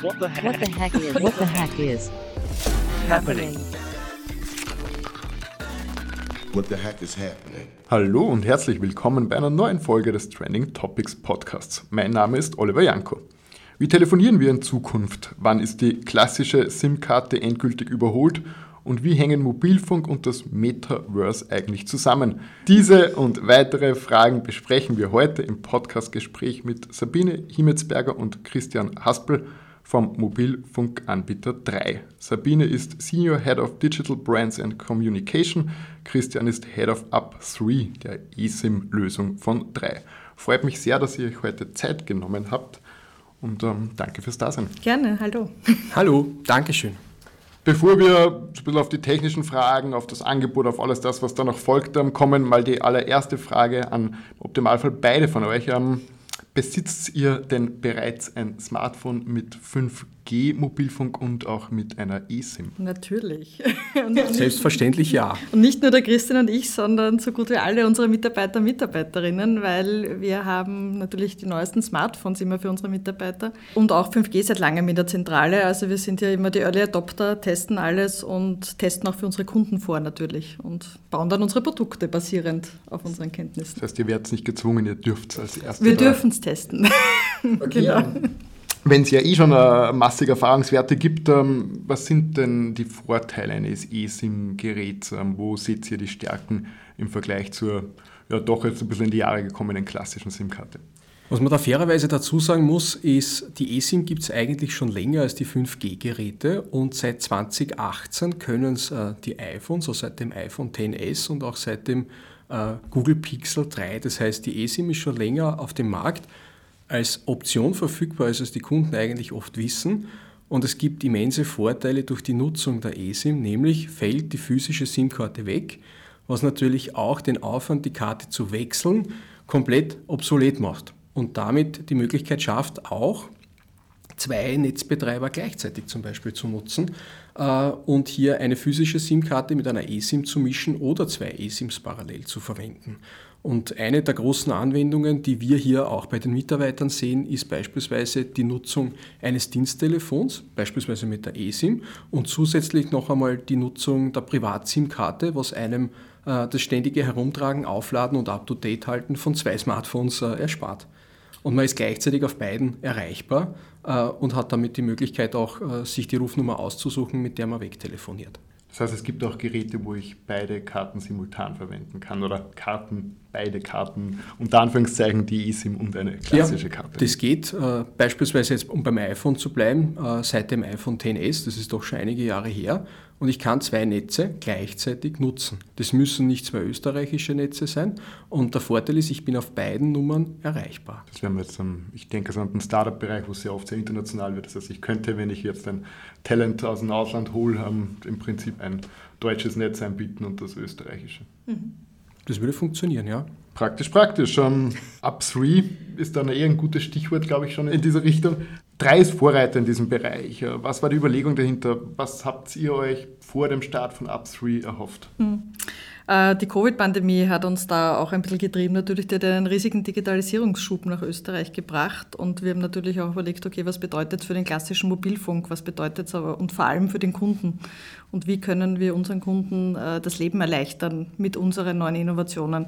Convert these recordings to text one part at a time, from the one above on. What the heck is happening? Hallo und herzlich willkommen bei einer neuen Folge des Trending Topics Podcasts. Mein Name ist Oliver Janko. Wie telefonieren wir in Zukunft? Wann ist die klassische SIM-Karte endgültig überholt? Und wie hängen Mobilfunk und das Metaverse eigentlich zusammen? Diese und weitere Fragen besprechen wir heute im Podcast-Gespräch mit Sabine Hiemetzberger und Christian Haspl vom Mobilfunkanbieter Drei. Sabine ist Senior Head of Digital Brands and Communication. Christian ist Head of Up3, der eSIM-Lösung von Drei. Freut mich sehr, dass ihr euch heute Zeit genommen habt und danke fürs Dasein. Gerne, hallo. Hallo, Dankeschön. Bevor wir ein bisschen auf die technischen Fragen, auf das Angebot, auf alles das, was da noch folgt, kommen, mal die allererste Frage an im Optimalfall beide von euch. Besitzt ihr denn bereits ein Smartphone mit 5G-Mobilfunk und auch mit einer eSIM? Natürlich. Selbstverständlich ja. Und nicht nur der Christian und ich, sondern so gut wie alle unsere Mitarbeiter und Mitarbeiterinnen, weil wir haben natürlich die neuesten Smartphones immer für unsere Mitarbeiter und auch 5G seit langem in der Zentrale. Also wir sind ja immer die Early Adopter, testen alles und testen auch für unsere Kunden vor natürlich und bauen dann unsere Produkte basierend auf unseren Kenntnissen. Das heißt, ihr werdet nicht gezwungen, ihr dürft es als Erste. Wir dürfen es testen. Okay. Genau. Wenn es ja schon massig Erfahrungswerte gibt, was sind denn die Vorteile eines eSIM-Geräts? Wo seht ihr die Stärken im Vergleich zur ja doch jetzt ein bisschen in die Jahre gekommenen klassischen SIM-Karte? Was man da fairerweise dazu sagen muss, ist, die eSIM gibt es eigentlich schon länger als die 5G-Geräte und seit 2018 können es die iPhones, also seit dem iPhone XS und auch seit dem Google Pixel 3. Das heißt, die eSIM ist schon länger auf dem Markt als Option verfügbar, als es die Kunden eigentlich oft wissen. Und es gibt immense Vorteile durch die Nutzung der eSIM, nämlich fällt die physische SIM-Karte weg, was natürlich auch den Aufwand, die Karte zu wechseln, komplett obsolet macht. Und damit die Möglichkeit schafft, auch zwei Netzbetreiber gleichzeitig zum Beispiel zu nutzen und hier eine physische SIM-Karte mit einer eSIM zu mischen oder zwei eSIMs parallel zu verwenden. Und eine der großen Anwendungen, die wir hier auch bei den Mitarbeitern sehen, ist beispielsweise die Nutzung eines Diensttelefons, beispielsweise mit der eSIM, und zusätzlich noch einmal die Nutzung der Privat-SIM-Karte, was einem das ständige Herumtragen, Aufladen und Up-to-Date halten von zwei Smartphones erspart. Und man ist gleichzeitig auf beiden erreichbar und hat damit die Möglichkeit auch, sich die Rufnummer auszusuchen, mit der man wegtelefoniert. Das heißt, es gibt auch Geräte, wo ich beide Karten simultan verwenden kann oder beide Karten, unter Anführungszeichen die eSIM und eine klassische Karte. Das geht. Beispielsweise jetzt, um beim iPhone zu bleiben, seit dem iPhone XS, das ist doch schon einige Jahre her, und ich kann zwei Netze gleichzeitig nutzen. Das müssen nicht zwei österreichische Netze sein und der Vorteil ist, ich bin auf beiden Nummern erreichbar. Das wäre jetzt, ich denke, so ein Startup-Bereich, wo es sehr oft sehr international wird. Das heißt, ich könnte, wenn ich jetzt ein Talent aus dem Ausland hole, im Prinzip ein deutsches Netz einbieten und das österreichische. Mhm. Das würde funktionieren, ja. Praktisch. Up3 ist dann eher ein gutes Stichwort, glaube ich, schon in diese Richtung. Drei ist Vorreiter in diesem Bereich. Was war die Überlegung dahinter? Was habt ihr euch vor dem Start von Up3 erhofft? Die Covid-Pandemie hat uns da auch ein bisschen getrieben. Natürlich, die hat einen riesigen Digitalisierungsschub nach Österreich gebracht. Und wir haben natürlich auch überlegt, okay, was bedeutet es für den klassischen Mobilfunk? Was bedeutet es aber und vor allem für den Kunden? Und wie können wir unseren Kunden das Leben erleichtern mit unseren neuen Innovationen?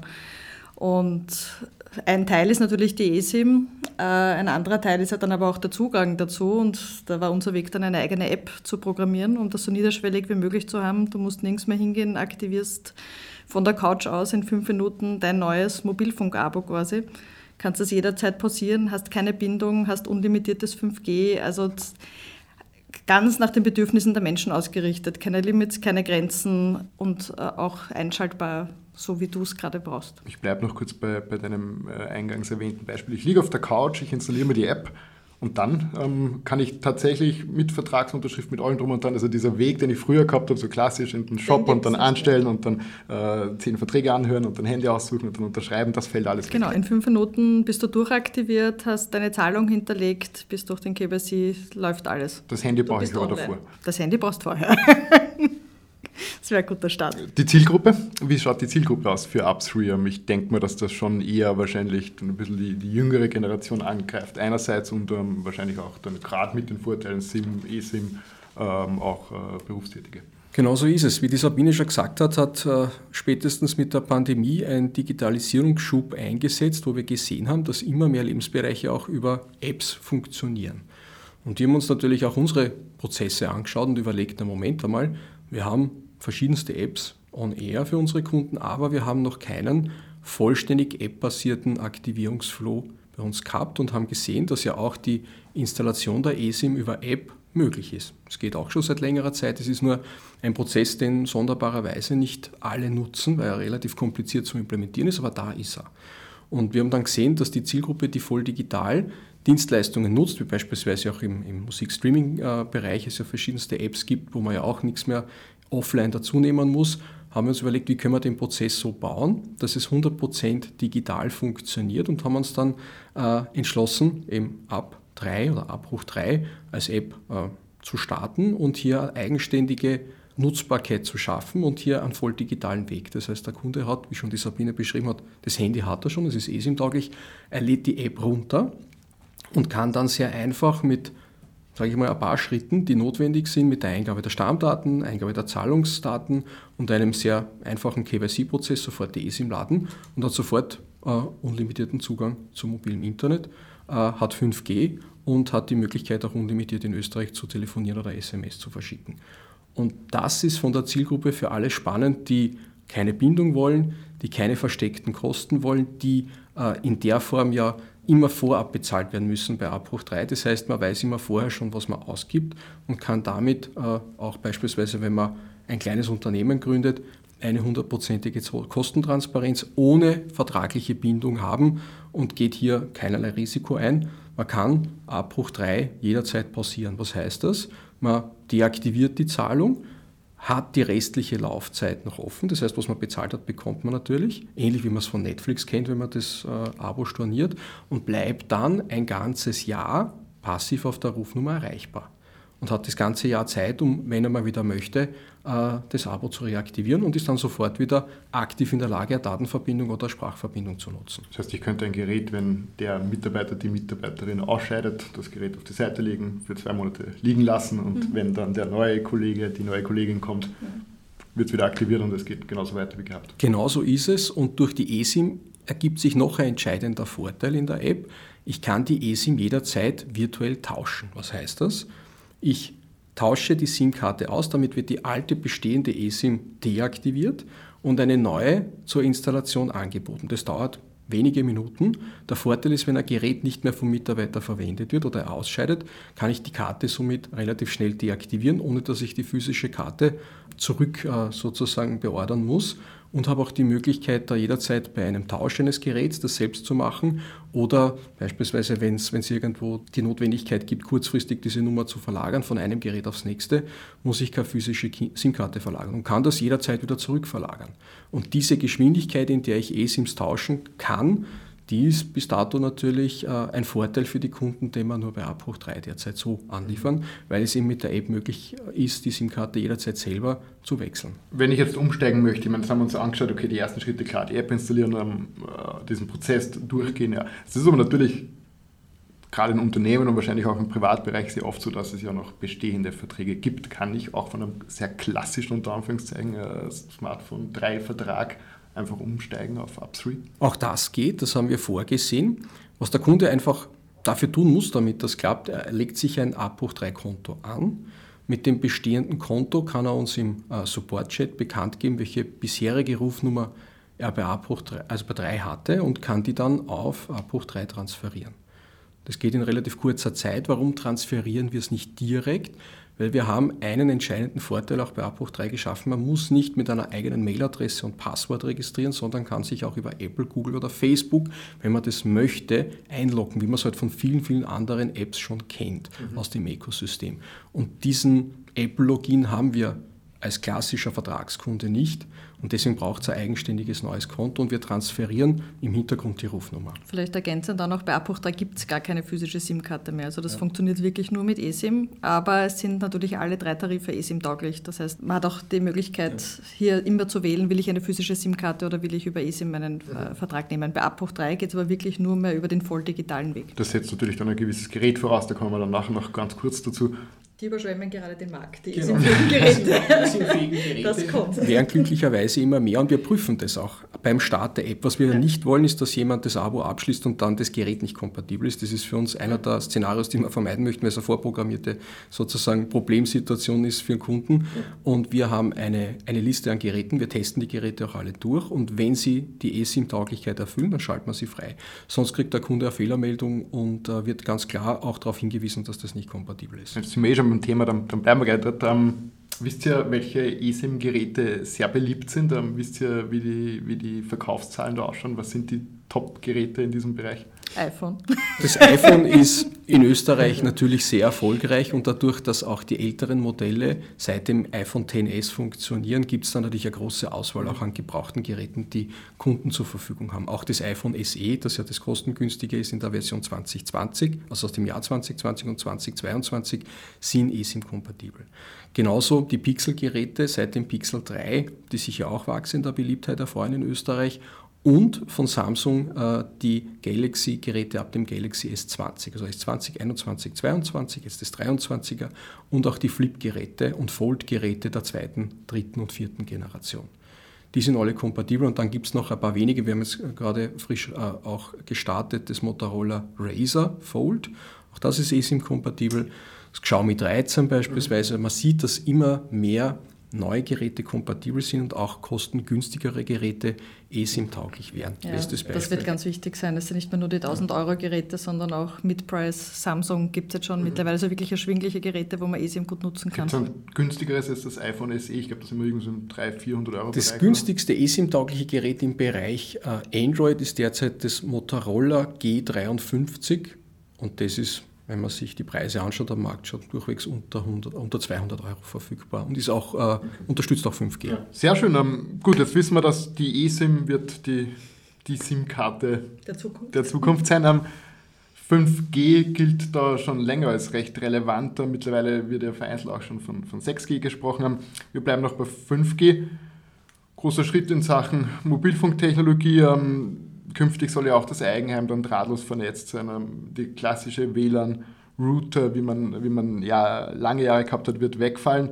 Und ein Teil ist natürlich die eSIM, ein anderer Teil ist dann aber auch der Zugang dazu und da war unser Weg dann eine eigene App zu programmieren, um das so niederschwellig wie möglich zu haben. Du musst nirgends mehr hingehen, aktivierst von der Couch aus in 5 Minuten dein neues Mobilfunk-Abo quasi, kannst das jederzeit pausieren, hast keine Bindung, hast unlimitiertes 5G, also ganz nach den Bedürfnissen der Menschen ausgerichtet, keine Limits, keine Grenzen und auch einschaltbar, so wie du es gerade brauchst. Ich bleibe noch kurz bei deinem eingangs erwähnten Beispiel. Ich liege auf der Couch, ich installiere mir die App und dann kann ich tatsächlich mit Vertragsunterschrift, mit allem drum und dran, also dieser Weg, den ich früher gehabt habe, so klassisch in den Shop und dann anstellen und dann 10 Verträge anhören und dann Handy aussuchen und dann unterschreiben, das fällt alles weg. Genau, in 5 Minuten bist du durchaktiviert, hast deine Zahlung hinterlegt, bist durch den KYC, läuft alles. Das Handy brauche ich aber davor. Das Handy brauchst du vorher. Das wäre ein guter Start. Die Zielgruppe? Wie schaut die Zielgruppe aus für Up3? Ich denke mir, dass das schon eher wahrscheinlich ein bisschen die jüngere Generation angreift. Einerseits und wahrscheinlich auch dann gerade mit den Vorteilen SIM, eSIM, auch Berufstätige. Genau so ist es. Wie die Sabine schon gesagt hat, spätestens mit der Pandemie ein Digitalisierungsschub eingesetzt, wo wir gesehen haben, dass immer mehr Lebensbereiche auch über Apps funktionieren. Und wir haben uns natürlich auch unsere Prozesse angeschaut und überlegt, Moment einmal, wir haben verschiedenste Apps on air für unsere Kunden, aber wir haben noch keinen vollständig app-basierten Aktivierungsflow bei uns gehabt und haben gesehen, dass ja auch die Installation der eSIM über App möglich ist. Es geht auch schon seit längerer Zeit, es ist nur ein Prozess, den sonderbarerweise nicht alle nutzen, weil er relativ kompliziert zu implementieren ist, aber da ist er. Und wir haben dann gesehen, dass die Zielgruppe, die voll digital Dienstleistungen nutzt, wie beispielsweise auch im Musikstreaming-Bereich es ja verschiedenste Apps gibt, wo man ja auch nichts mehr offline dazu nehmen muss, haben wir uns überlegt, wie können wir den Prozess so bauen, dass es 100% digital funktioniert und haben uns dann entschlossen, eben Up3 oder Up3 als App zu starten und hier eigenständige Nutzbarkeit zu schaffen und hier einen voll digitalen Weg. Das heißt, der Kunde hat, wie schon die Sabine beschrieben hat, das Handy hat er schon, es ist eSIM-tauglich, er lädt die App runter und kann dann sehr einfach mit, sage ich mal, ein paar Schritten, die notwendig sind, mit der Eingabe der Stammdaten, Eingabe der Zahlungsdaten und einem sehr einfachen KYC-Prozess sofort die eSIM laden und hat sofort unlimitierten Zugang zum mobilen Internet, hat 5G und hat die Möglichkeit, auch unlimitiert in Österreich zu telefonieren oder SMS zu verschicken. Und das ist von der Zielgruppe für alle spannend, die keine Bindung wollen, die keine versteckten Kosten wollen, die in der Form ja immer vorab bezahlt werden müssen bei Up3. Das heißt, man weiß immer vorher schon, was man ausgibt und kann damit auch beispielsweise, wenn man ein kleines Unternehmen gründet, eine 100%ige Kostentransparenz ohne vertragliche Bindung haben und geht hier keinerlei Risiko ein. Man kann Up3 jederzeit pausieren. Was heißt das? Man deaktiviert die Zahlung, hat die restliche Laufzeit noch offen. Das heißt, was man bezahlt hat, bekommt man natürlich. Ähnlich wie man es von Netflix kennt, wenn man das Abo storniert. Und bleibt dann ein ganzes Jahr passiv auf der Rufnummer erreichbar. Und hat das ganze Jahr Zeit, um, wenn er mal wieder möchte, das Abo zu reaktivieren und ist dann sofort wieder aktiv in der Lage, eine Datenverbindung oder eine Sprachverbindung zu nutzen. Das heißt, ich könnte ein Gerät, wenn der Mitarbeiter, die Mitarbeiterin ausscheidet, das Gerät auf die Seite legen, für 2 Monate liegen lassen und wenn dann der neue Kollege, die neue Kollegin kommt, wird es wieder aktiviert und es geht genauso weiter wie gehabt. Genauso ist es und durch die eSIM ergibt sich noch ein entscheidender Vorteil in der App. Ich kann die eSIM jederzeit virtuell tauschen. Was heißt das? Ich tausche die SIM-Karte aus, damit wird die alte bestehende eSIM deaktiviert und eine neue zur Installation angeboten. Das dauert wenige Minuten. Der Vorteil ist, wenn ein Gerät nicht mehr vom Mitarbeiter verwendet wird oder er ausscheidet, kann ich die Karte somit relativ schnell deaktivieren, ohne dass ich die physische Karte zurück sozusagen beordern muss und habe auch die Möglichkeit, da jederzeit bei einem Tausch eines Geräts das selbst zu machen oder beispielsweise, wenn es irgendwo die Notwendigkeit gibt, kurzfristig diese Nummer zu verlagern von einem Gerät aufs nächste, muss ich keine physische SIM-Karte verlagern und kann das jederzeit wieder zurückverlagern. Und diese Geschwindigkeit, in der ich eSIMs tauschen kann, die ist bis dato natürlich ein Vorteil für die Kunden, den wir nur bei Up3 derzeit so anliefern, weil es eben mit der App möglich ist, die SIM-Karte jederzeit selber zu wechseln. Wenn ich jetzt umsteigen möchte, ich meine, das haben wir uns angeschaut, okay, die ersten Schritte, klar, die App installieren, diesen Prozess durchgehen. Ja. Das ist aber natürlich gerade in Unternehmen und wahrscheinlich auch im Privatbereich sehr oft so, dass es ja noch bestehende Verträge gibt. Kann ich auch von einem sehr klassischen, unter Anführungszeichen, Smartphone-3-Vertrag einfach umsteigen auf Up3? Auch das geht, das haben wir vorgesehen. Was der Kunde einfach dafür tun muss, damit das klappt, er legt sich ein Up3-Konto an. Mit dem bestehenden Konto kann er uns im Support-Chat bekannt geben, welche bisherige Rufnummer er bei Up3, also bei Drei hatte und kann die dann auf Up3 transferieren. Das geht in relativ kurzer Zeit. Warum transferieren wir es nicht direkt? Weil wir haben einen entscheidenden Vorteil auch bei Up3 geschaffen. Man muss nicht mit einer eigenen Mailadresse und Passwort registrieren, sondern kann sich auch über Apple, Google oder Facebook, wenn man das möchte, einloggen, wie man es halt von vielen, vielen anderen Apps schon kennt aus dem Ökosystem. Und diesen Apple-Login haben wir als klassischer Vertragskunde nicht. Und deswegen braucht es ein eigenständiges neues Konto und wir transferieren im Hintergrund die Rufnummer. Vielleicht ergänzend dann auch bei Abbruch, da gibt es gar keine physische SIM-Karte mehr. Also das funktioniert wirklich nur mit eSIM, aber es sind natürlich alle drei Tarife eSIM-tauglich. Das heißt, man hat auch die Möglichkeit, hier immer zu wählen, will ich eine physische SIM-Karte oder will ich über eSIM meinen Vertrag nehmen. Bei Abbruch 3 geht es aber wirklich nur mehr über den voll digitalen Weg. Das setzt natürlich dann ein gewisses Gerät voraus, da kommen wir dann nachher noch ganz kurz dazu. Die überschwemmen gerade den Markt, die eSIM-fähigen Geräte. Das kommt. Wären glücklicherweise immer mehr und wir prüfen das auch beim Start der App. Was wir nicht wollen, ist, dass jemand das Abo abschließt und dann das Gerät nicht kompatibel ist. Das ist für uns einer der Szenarios, die wir vermeiden möchten, weil es eine vorprogrammierte sozusagen Problemsituation ist für den Kunden. Und wir haben eine Liste an Geräten, wir testen die Geräte auch alle durch und wenn sie die eSIM-Tauglichkeit erfüllen, dann schalten wir sie frei. Sonst kriegt der Kunde eine Fehlermeldung und wird ganz klar auch darauf hingewiesen, dass das nicht kompatibel ist. Jetzt sind wir schon beim Thema, dann bleiben wir gleich dort. Wisst ihr, welche eSIM-Geräte sehr beliebt sind? Wisst ihr, wie die Verkaufszahlen da ausschauen? Was sind die Top-Geräte in diesem Bereich? iPhone. Das iPhone ist in Österreich natürlich sehr erfolgreich und dadurch, dass auch die älteren Modelle seit dem iPhone XS funktionieren, gibt es dann natürlich eine große Auswahl auch an gebrauchten Geräten, die Kunden zur Verfügung haben. Auch das iPhone SE, das ja das kostengünstige ist in der Version 2020, also aus dem Jahr 2020 und 2022, sind eSIM-kompatibel. Genauso die Pixel-Geräte seit dem Pixel 3, die sich ja auch wachsender Beliebtheit erfreuen in Österreich. Und von Samsung die Galaxy-Geräte ab dem Galaxy S20, also S20, 21, 22, jetzt das 23er und auch die Flip-Geräte und Fold-Geräte der zweiten, dritten und vierten Generation. Die sind alle kompatibel und dann gibt es noch ein paar wenige, wir haben jetzt gerade frisch auch gestartet, das Motorola Razr Fold, auch das ist eSIM-kompatibel, das Xiaomi 13 beispielsweise, man sieht, dass immer mehr neue Geräte kompatibel sind und auch kostengünstigere Geräte eSIM-tauglich werden. Ja, das wird ganz wichtig sein. Das sind nicht mehr nur die 1000-Euro-Geräte, sondern auch Mid-Price. Samsung gibt es jetzt schon mittlerweile so wirklich erschwingliche Geräte, wo man eSIM gut nutzen kann. Gibt's ein günstigeres als das iPhone SE? Ich glaube, das sind wir irgendwie so im 300-400 Euro. Das günstigste eSIM-taugliche Gerät im Bereich Android ist derzeit das Motorola G53 und das ist, wenn man sich die Preise anschaut am Markt, schon durchwegs unter 200 Euro verfügbar und ist auch unterstützt auch 5G. Ja. Sehr schön. Gut, jetzt wissen wir, dass die eSIM wird die SIM-Karte der Zukunft sein. 5G gilt da schon länger als recht relevant. Mittlerweile wird ja vereinzelt auch schon von 6G gesprochen. Wir bleiben noch bei 5G. Großer Schritt in Sachen Mobilfunktechnologie. Künftig soll ja auch das Eigenheim dann drahtlos vernetzt sein. Die klassische WLAN-Router, wie man ja lange Jahre gehabt hat, wird wegfallen.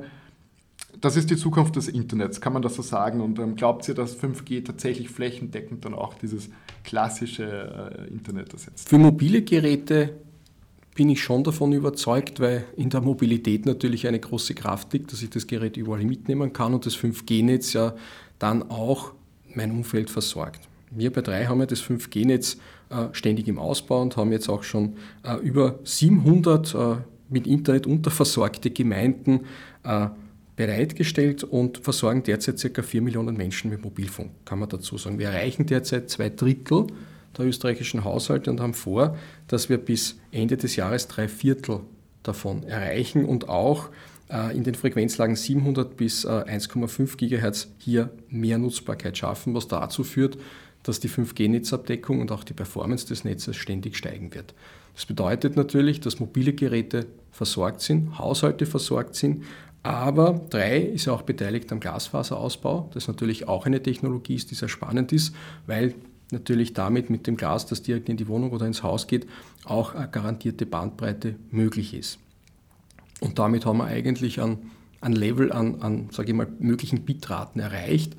Das ist die Zukunft des Internets, kann man das so sagen? Und glaubt ihr, dass 5G tatsächlich flächendeckend dann auch dieses klassische Internet ersetzt? Für mobile Geräte bin ich schon davon überzeugt, weil in der Mobilität natürlich eine große Kraft liegt, dass ich das Gerät überall mitnehmen kann und das 5G-Netz ja dann auch mein Umfeld versorgt. Wir bei Drei haben ja das 5G-Netz ständig im Ausbau und haben jetzt auch schon über 700 mit Internet unterversorgte Gemeinden bereitgestellt und versorgen derzeit ca. 4 Millionen Menschen mit Mobilfunk, kann man dazu sagen. Wir erreichen derzeit 2/3 der österreichischen Haushalte und haben vor, dass wir bis Ende des Jahres 3/4 davon erreichen und auch in den Frequenzlagen 700 bis 1,5 GHz hier mehr Nutzbarkeit schaffen, was dazu führt, dass die 5G-Netzabdeckung und auch die Performance des Netzes ständig steigen wird. Das bedeutet natürlich, dass mobile Geräte versorgt sind, Haushalte versorgt sind, aber Drei ist ja auch beteiligt am Glasfaserausbau, das natürlich auch eine Technologie ist, die sehr spannend ist, weil natürlich damit mit dem Glas, das direkt in die Wohnung oder ins Haus geht, auch eine garantierte Bandbreite möglich ist. Und damit haben wir eigentlich ein Level an sage ich mal, möglichen Bitraten erreicht,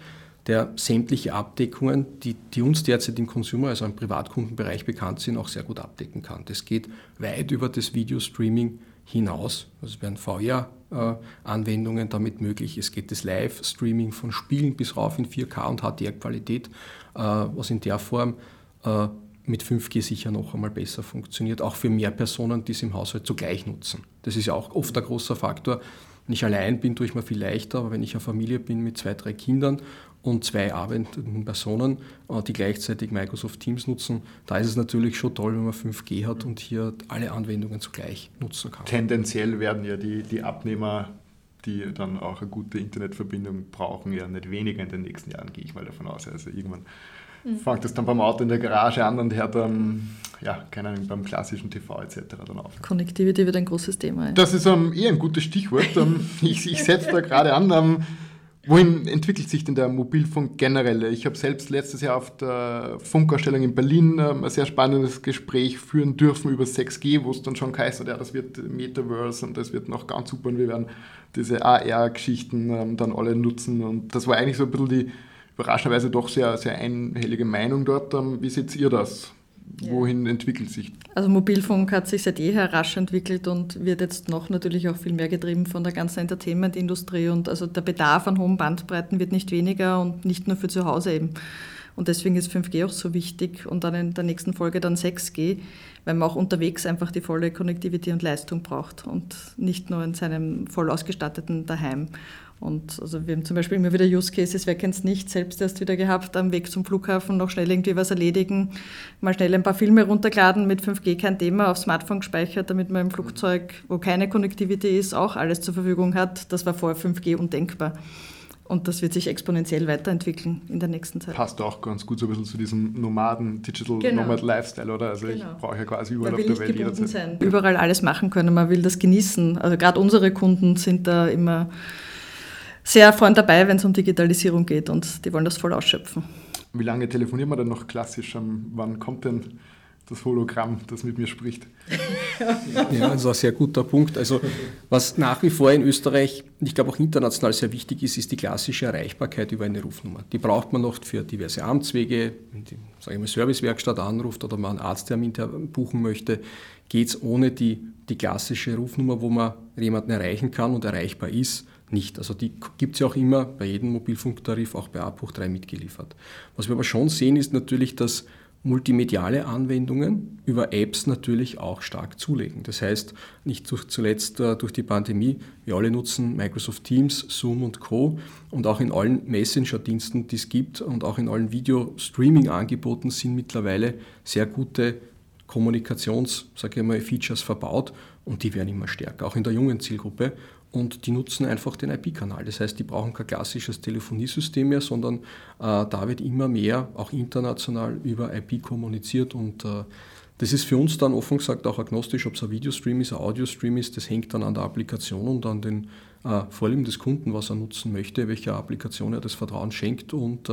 der sämtliche Abdeckungen, die uns derzeit im Consumer, also im Privatkundenbereich bekannt sind, auch sehr gut abdecken kann. Das geht weit über das Video-Streaming hinaus. Also es werden VR-Anwendungen damit möglich. Es geht das Live-Streaming von Spielen bis rauf in 4K und HDR-Qualität, was in der Form mit 5G sicher noch einmal besser funktioniert, auch für mehr Personen, die es im Haushalt zugleich nutzen. Das ist ja auch oft ein großer Faktor. Wenn ich allein bin, tue ich mir viel leichter, aber wenn ich eine Familie bin mit 2-3 Kindern und 2 arbeitenden Personen, die gleichzeitig Microsoft Teams nutzen, da ist es natürlich schon toll, wenn man 5G hat und hier alle Anwendungen zugleich nutzen kann. Tendenziell werden ja die Abnehmer die dann auch eine gute Internetverbindung brauchen, ja nicht weniger in den nächsten Jahren, gehe ich mal davon aus. Also irgendwann fängt das dann beim Auto in der Garage an und hört dann, ja, keine Ahnung, beim klassischen TV etc. dann auf. Connectivity wird ein großes Thema. Ja. Das ist eher ein gutes Stichwort. Ich setze da gerade an. Wohin entwickelt sich denn der Mobilfunk generell? Ich habe selbst letztes Jahr auf der Funkausstellung in Berlin ein sehr spannendes Gespräch führen dürfen über 6G, wo es dann schon geheißen hat, ja, das wird Metaverse und das wird noch ganz super und wir werden diese AR-Geschichten dann alle nutzen. Und das war eigentlich so ein bisschen die überraschenderweise doch sehr, sehr einhellige Meinung dort. Wie seht ihr das? Ja. Wohin entwickelt sich? Also Mobilfunk hat sich seit jeher rasch entwickelt und wird jetzt noch natürlich auch viel mehr getrieben von der ganzen Entertainment-Industrie, und also der Bedarf an hohen Bandbreiten wird nicht weniger und nicht nur für zu Hause eben. Und deswegen ist 5G auch so wichtig und dann in der nächsten Folge dann 6G, weil man auch unterwegs einfach die volle Connectivity und Leistung braucht und nicht nur in seinem voll ausgestatteten Daheim. Und also wir haben zum Beispiel immer wieder Use Cases, wer kennt es nicht, selbst erst wieder gehabt, am Weg zum Flughafen noch schnell irgendwie was erledigen, mal schnell ein paar Filme runterladen, mit 5G kein Thema, aufs Smartphone gespeichert, damit man im Flugzeug, wo keine Connectivity ist, auch alles zur Verfügung hat. Das war vor 5G undenkbar. Und das wird sich exponentiell weiterentwickeln in der nächsten Zeit. Passt auch ganz gut so ein bisschen zu diesem Digital-Nomad-Lifestyle, oder? Also ich brauche ja quasi überall auf der Welt jederzeit. Sein. Überall alles machen können, man will das genießen. Also gerade unsere Kunden sind da immer sehr vorn dabei, wenn es um Digitalisierung geht, und die wollen das voll ausschöpfen. Wie lange telefonieren wir denn noch klassisch? Wann kommt denn das Hologramm, das mit mir spricht? Ja, das ist ein sehr guter Punkt. Also was nach wie vor in Österreich, ich glaube auch international sehr wichtig ist die klassische Erreichbarkeit über eine Rufnummer. Die braucht man noch für diverse Amtswege, wenn die, sage ich mal, Servicewerkstatt anruft oder man einen Arzttermin buchen möchte, geht es ohne die klassische Rufnummer, wo man jemanden erreichen kann und erreichbar ist, nicht. Also die gibt es ja auch immer bei jedem Mobilfunktarif, auch bei Up3 mitgeliefert. Was wir aber schon sehen, ist natürlich, dass multimediale Anwendungen über Apps natürlich auch stark zulegen. Das heißt, nicht zuletzt durch die Pandemie, wir alle nutzen Microsoft Teams, Zoom und Co. Und auch in allen Messenger-Diensten, die es gibt, und auch in allen Video-Streaming-Angeboten sind mittlerweile sehr gute Kommunikations-Features verbaut, und die werden immer stärker, auch in der jungen Zielgruppe. Und die nutzen einfach den IP-Kanal. Das heißt, die brauchen kein klassisches Telefoniesystem mehr, sondern da wird immer mehr auch international über IP kommuniziert. Und das ist für uns dann offen gesagt auch agnostisch, ob es ein Videostream ist, ein Audiostream ist. Das hängt dann an der Applikation und an den Vorlieben des Kunden, was er nutzen möchte, welcher Applikation er das Vertrauen schenkt. Und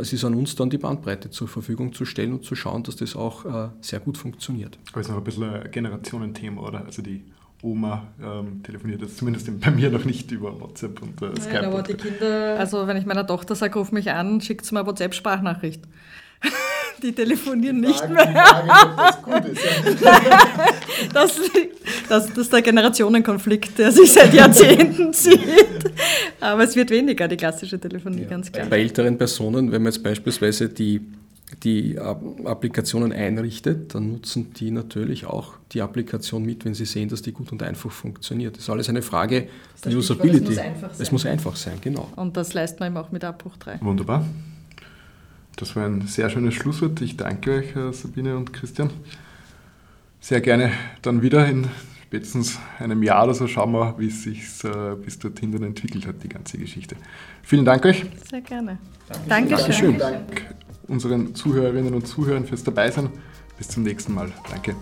es ist an uns dann, die Bandbreite zur Verfügung zu stellen und zu schauen, dass das auch sehr gut funktioniert. Aber es ist noch ein bisschen ein Generationenthema, oder? Also die Oma telefoniert jetzt zumindest bei mir noch nicht über WhatsApp und Skype. Nein, aber die Kinder, also wenn ich meiner Tochter sage, ruf mich an, schickt sie mir eine WhatsApp-Sprachnachricht. Die telefonieren nicht mehr. Das ist der Generationenkonflikt, der sich seit Jahrzehnten zieht. Aber es wird weniger, die klassische Telefonie, ja, ganz klar. Bei älteren Personen, wenn man jetzt beispielsweise die Applikationen einrichtet, dann nutzen die natürlich auch die Applikation mit, wenn sie sehen, dass die gut und einfach funktioniert. Das ist alles eine Frage der Usability. Es muss einfach sein, genau. Und das leisten wir eben auch mit Up3. Wunderbar. Das war ein sehr schönes Schlusswort. Ich danke euch, Sabine und Christian. Sehr gerne dann wieder in spätestens einem Jahr oder so schauen wir, wie es sich bis dorthin dann entwickelt hat, die ganze Geschichte. Vielen Dank euch. Sehr gerne. Dankeschön. Dank unseren Zuhörerinnen und Zuhörern fürs Dabeisein. Bis zum nächsten Mal. Danke.